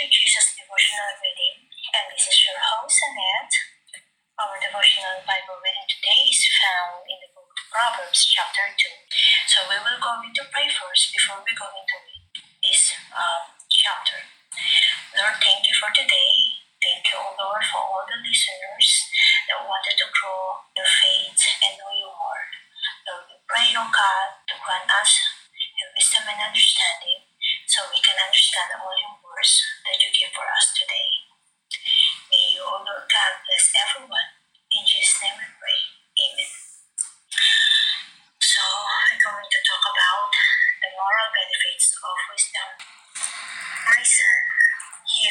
to Jesus Devotional Reading, and this is your host, Annette. Our devotional Bible reading today is found in the book of Proverbs, chapter 2. So we will go into prayer first before we go into this chapter. Lord, thank you for today. Thank you, O Lord, for all the listeners that wanted to grow their faith and know you more. Lord, we pray, O God, to grant us wisdom and understanding, so we can understand all your words that you give for us today. May you, O Lord God, bless everyone. In Jesus' name we pray. Amen. So, we're going to talk about the moral benefits of wisdom. My son,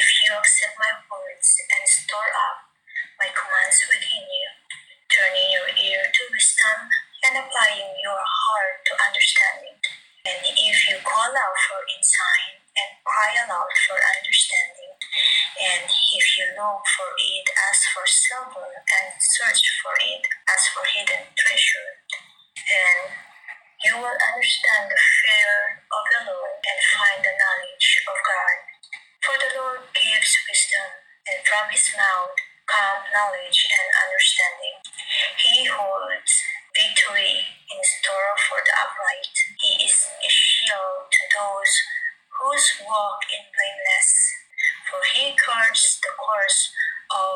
if you accept my words and store up my commands within you, turning your ear to wisdom and applying your heart to understanding, and if you call out for insight and cry aloud for understanding, and if you look for it as for silver and search for it as for hidden treasure, then you will understand the fear of the Lord and find the knowledge of God. For the Lord gives wisdom, and from his mouth come knowledge and understanding. He holds victory in store for the upright. He is a shield to those whose walk is blameless, for he guards the course of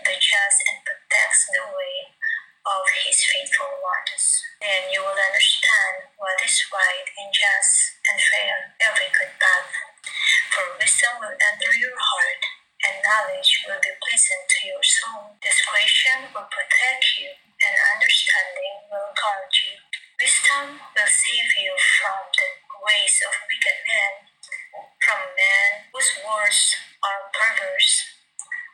the just and protects the way of his faithful ones. Then you will understand what is right and just and fair, every good path. For wisdom will enter your heart, and knowledge will be pleasant to your soul. Discretion will protect you, and understanding will guard you. Wisdom will save you from the ways of wicked men, from men whose words are perverse,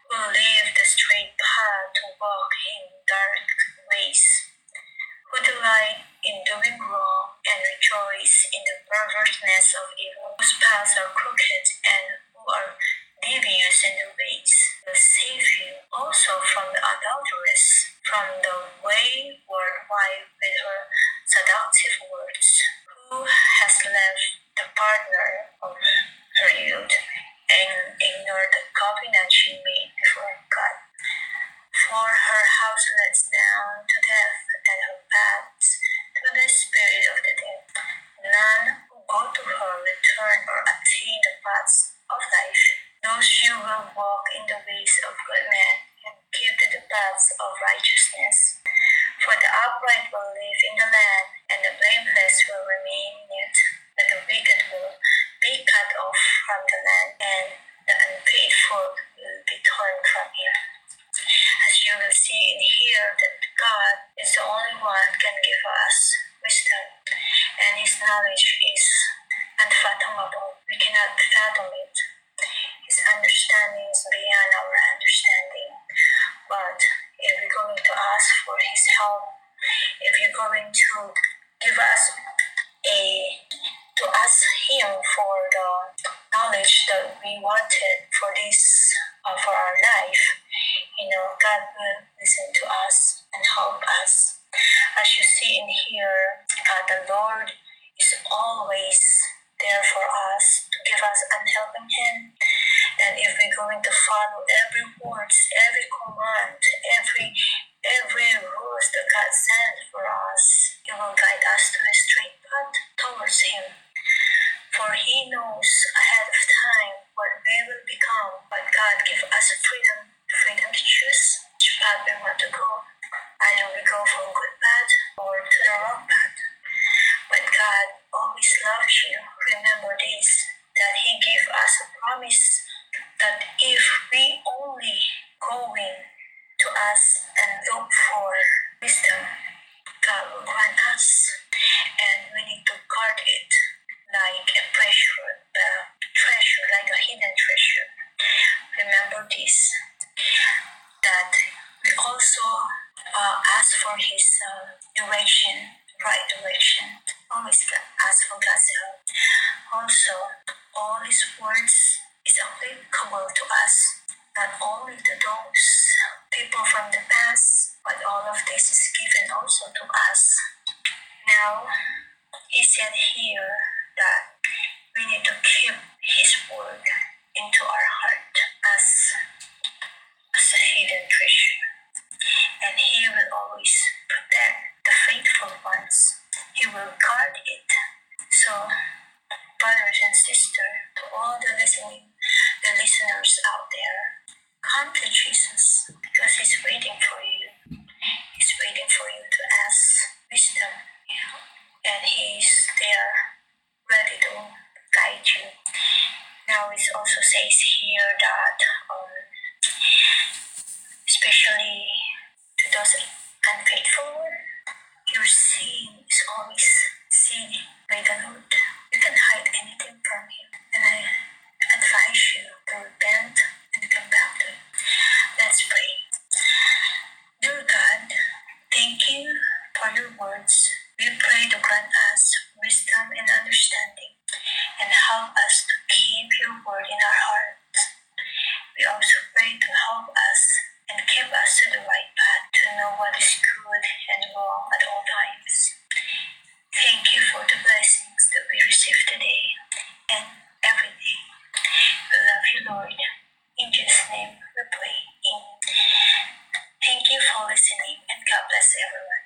who leave the straight path to walk in dark ways, who delight in doing wrong and rejoice in the perverseness of evil, whose paths are crooked and who are devious in the ways, will save you also from the adulteress, from the wayward wife with her seductive words, who has left the partner of her youth and ignored the covenant she made before God. For her house leads down to death, and her paths to the spirit of the dead. None who go to her return or attain the paths of life. Those who will walk in the ways of good men and keep to the paths of righteousness. For the upright will live in the land, and the blameless will remain in it. But the wicked will be cut off from the land, and the unfaithful will be torn from it. As you will see and hear that God is the only one who can give us wisdom, and his knowledge is unfathomable. We cannot fathom it. His understanding is beyond our understanding. But if you're going to ask for his help, if you're going to ask him for the knowledge that we wanted for for our life, God will listen to us and help us. As you see in here, the Lord is always there for us to give us a helping hand. And if we're going to follow every word, every command, every rules that God sent for us, he will guide us to a straight path towards him. For he knows ahead of time what we will become, but God gives us freedom to choose which path we want to go. Either we go for a good path or to the wrong path. But God always loves you. Remember this, that he gave us a promise that if we only go in to us and look for wisdom, God will grant us, and we need to guard it like a treasure, like a hidden treasure. Remember this, that we also ask for his right direction. Always ask for God's help. Also, all his words is applicable to us, not only to those people from the past, but all of this is given also to us. Now, he said here that we need to keep his word into our heart. encouraging the listeners out there. Come to Jesus because He's waiting for you. He's waiting for you to ask wisdom, and He's there ready to guide you. Now it also says here that especially to those unfaithful ones, your sin is always seen by the Lord. You can't hide anything from Him. And I advise you to repent and come back to Him. Let's pray. Dear God, thank you for your words. We pray to grant us wisdom and understanding, and help us to keep your word in our hearts. We also pray to help us and keep us to the right path, to know what is good and wrong at all times. Thank you for the blessings that we receive today and every day. We love you, Lord. In Jesus' name we pray. Amen. Thank you for listening, and God bless everyone.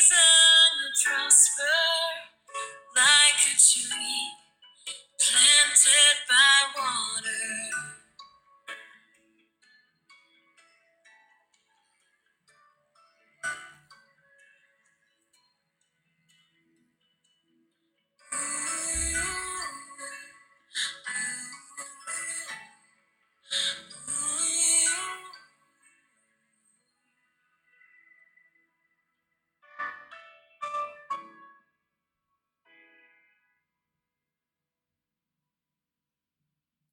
even prosper like a tree planted